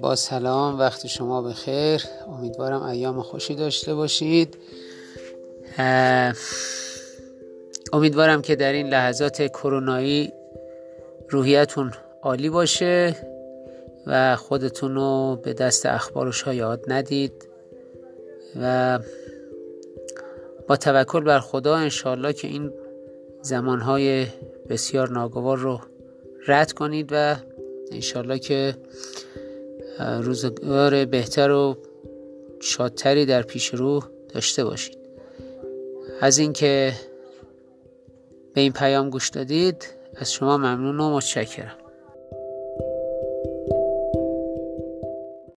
با سلام، وقت شما بخیر. امیدوارم ایام خوشی داشته باشید. امیدوارم که در این لحظات کرونایی روحیتون عالی باشه و خودتون رو به دست اخبار و شایعات ندید و با توکل بر خدا انشالله که این زمانهای بسیار ناگوار رو رد کنید و انشالله که روزگار بهتر و شادتری در پیش رو داشته باشید. از اینکه به این پیام گوش دادید از شما ممنون و متشکرم.